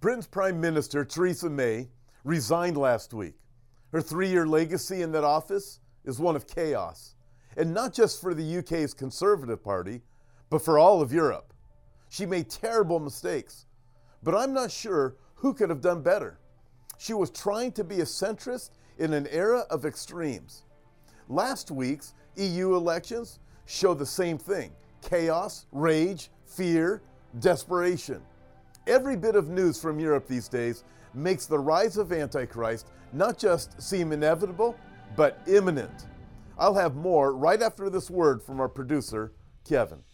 Britain's Prime Minister, Theresa May, resigned last week. Her three-year legacy in that office is one of chaos, and not just for the UK's Conservative Party, but for all of Europe. She made terrible mistakes, but I'm not sure who could have done better. She was trying to be a centrist in an era of extremes. Last week's EU elections show the same thing: chaos, rage, fear, desperation. Every bit of news from Europe these days makes the rise of Antichrist not just seem inevitable, but imminent. I'll have more right after this word from our producer, Kevin.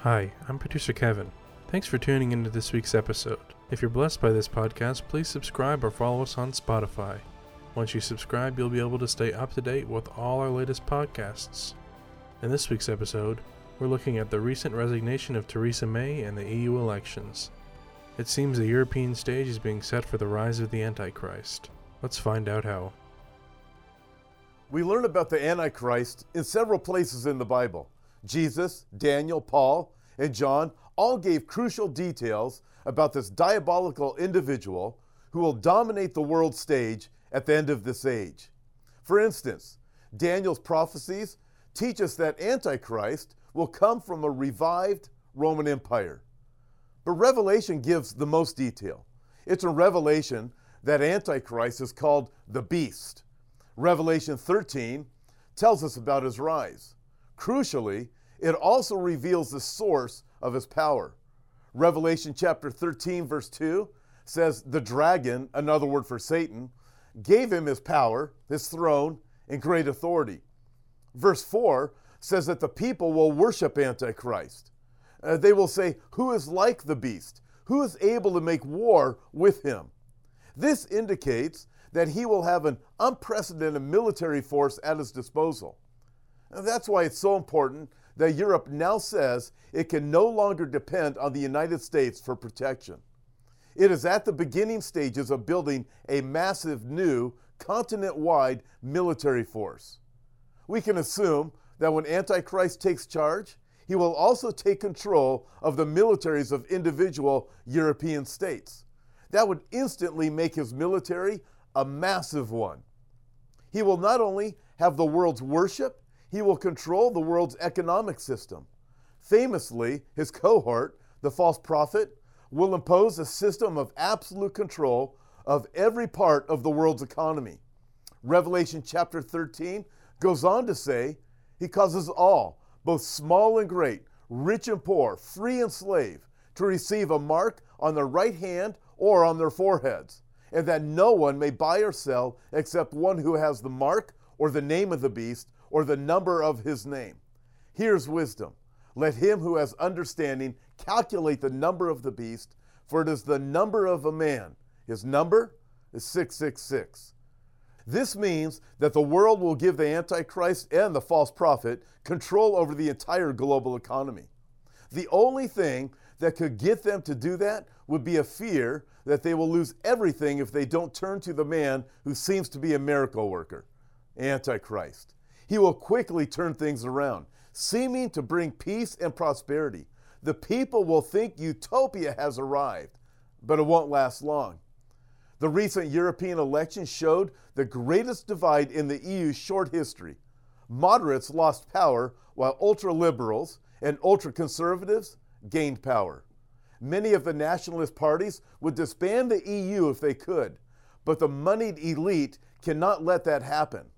Hi, I'm producer Kevin. Thanks for tuning into this week's episode. If you're blessed by this podcast, please subscribe or follow us on Spotify. Once you subscribe, you'll be able to stay up to date with all our latest podcasts. In this week's episode, we're looking at the recent resignation of Theresa May and the EU elections. It seems the European stage is being set for the rise of the Antichrist. Let's find out how. We learn about the Antichrist in several places in the Bible. Jesus, Daniel, Paul, and John all gave crucial details about this diabolical individual who will dominate the world stage at the end of this age. For instance, Daniel's prophecies teach us that Antichrist will come from a revived Roman Empire. But Revelation gives the most detail. It's in Revelation that Antichrist is called the Beast. Revelation 13 tells us about his rise. Crucially, it also reveals the source of his power. Revelation chapter 13, verse 2 says the dragon, another word for Satan, gave him his power, his throne, and great authority. Verse 4 says that the people will worship Antichrist. They will say, "Who is like the beast? Who is able to make war with him?" This indicates that he will have an unprecedented military force at his disposal. And that's why it's so important that Europe now says it can no longer depend on the United States for protection. It is at the beginning stages of building a massive new continent-wide military force. We can assume that when Antichrist takes charge, he will also take control of the militaries of individual European states. That would instantly make his military a massive one. He will not only have the world's worship, he will control the world's economic system. Famously, his cohort, the false prophet, will impose a system of absolute control of every part of the world's economy. Revelation chapter 13 goes on to say, "He causes all, both small and great, rich and poor, free and slave, to receive a mark on their right hand or on their foreheads, and that no one may buy or sell except one who has the mark or the name of the beast or the number of his name. Here's wisdom. Let him who has understanding calculate the number of the beast, for it is the number of a man. His number is 666. This means that the world will give the Antichrist and the false prophet control over the entire global economy. The only thing that could get them to do that would be a fear that they will lose everything if they don't turn to the man who seems to be a miracle worker, Antichrist. He will quickly turn things around, seeming to bring peace and prosperity. The people will think utopia has arrived, but it won't last long. The recent European election showed the greatest divide in the EU's short history. Moderates lost power while ultra-liberals and ultra-conservatives gained power. Many of the nationalist parties would disband the EU if they could, but the moneyed elite cannot let that happen.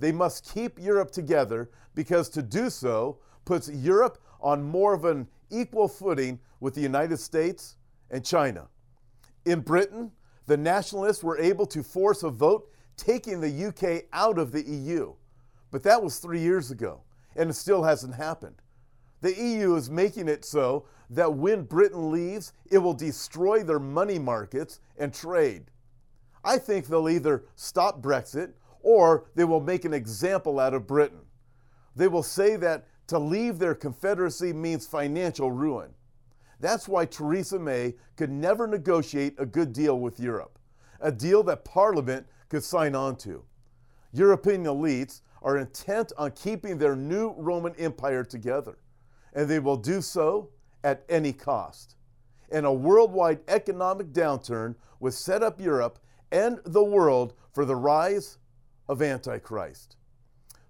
They must keep Europe together because to do so puts Europe on more of an equal footing with the United States and China. In Britain, the nationalists were able to force a vote taking the UK out of the EU. But that was 3 years ago, and it still hasn't happened. The EU is making it so that when Britain leaves, it will destroy their money markets and trade. I think they'll either stop Brexit or they will make an example out of Britain. They will say that to leave their confederacy means financial ruin. That's why Theresa May could never negotiate a good deal with Europe, a deal that Parliament could sign on to. European elites are intent on keeping their new Roman Empire together. and they will do so at any cost. And a worldwide economic downturn would set up Europe and the world for the rise of Antichrist.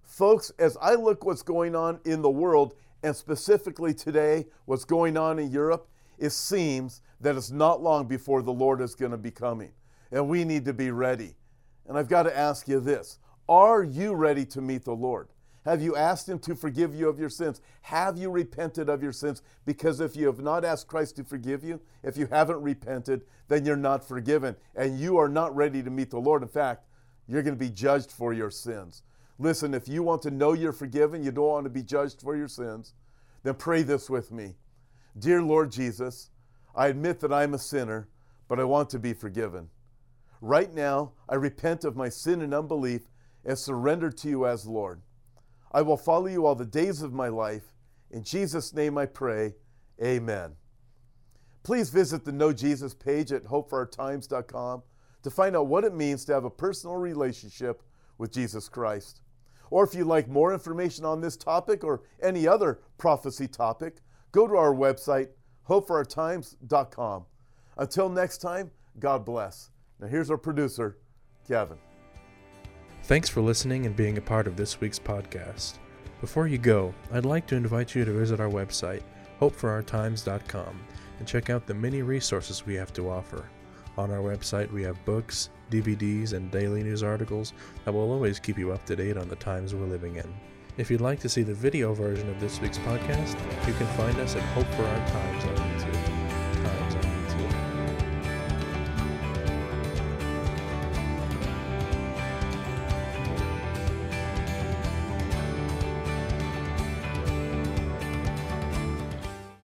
Folks, as I look what's going on in the world, and specifically today, what's going on in Europe, it seems that it's not long before the Lord is going to be coming, and we need to be ready. And I've got to ask you this. Are you ready to meet the Lord? Have you asked Him to forgive you of your sins? Have you repented of your sins? Because if you have not asked Christ to forgive you, if you haven't repented, then you're not forgiven, and you are not ready to meet the Lord. In fact, you're going to be judged for your sins. Listen, if you want to know you're forgiven, you don't want to be judged for your sins, then pray this with me. Dear Lord Jesus, I admit that I'm a sinner, but I want to be forgiven. Right now, I repent of my sin and unbelief and surrender to you as Lord. I will follow you all the days of my life. In Jesus' name I pray, amen. Please visit the Know Jesus page at HopeForOurTimes.com to find out what it means to have a personal relationship with Jesus Christ. Or if you'd like more information on this topic or any other prophecy topic, go to our website, HopeForOurTimes.com. Until next time, God bless. Now here's our producer, Kevin. Thanks for listening and being a part of this week's podcast. Before you go, I'd like to invite you to visit our website, HopeForOurTimes.com, and check out the many resources we have to offer. On our website, we have books, DVDs, and daily news articles that will always keep you up to date on the times we're living in. If you'd like to see the video version of this week's podcast, you can find us at HopeForOurTimes on YouTube.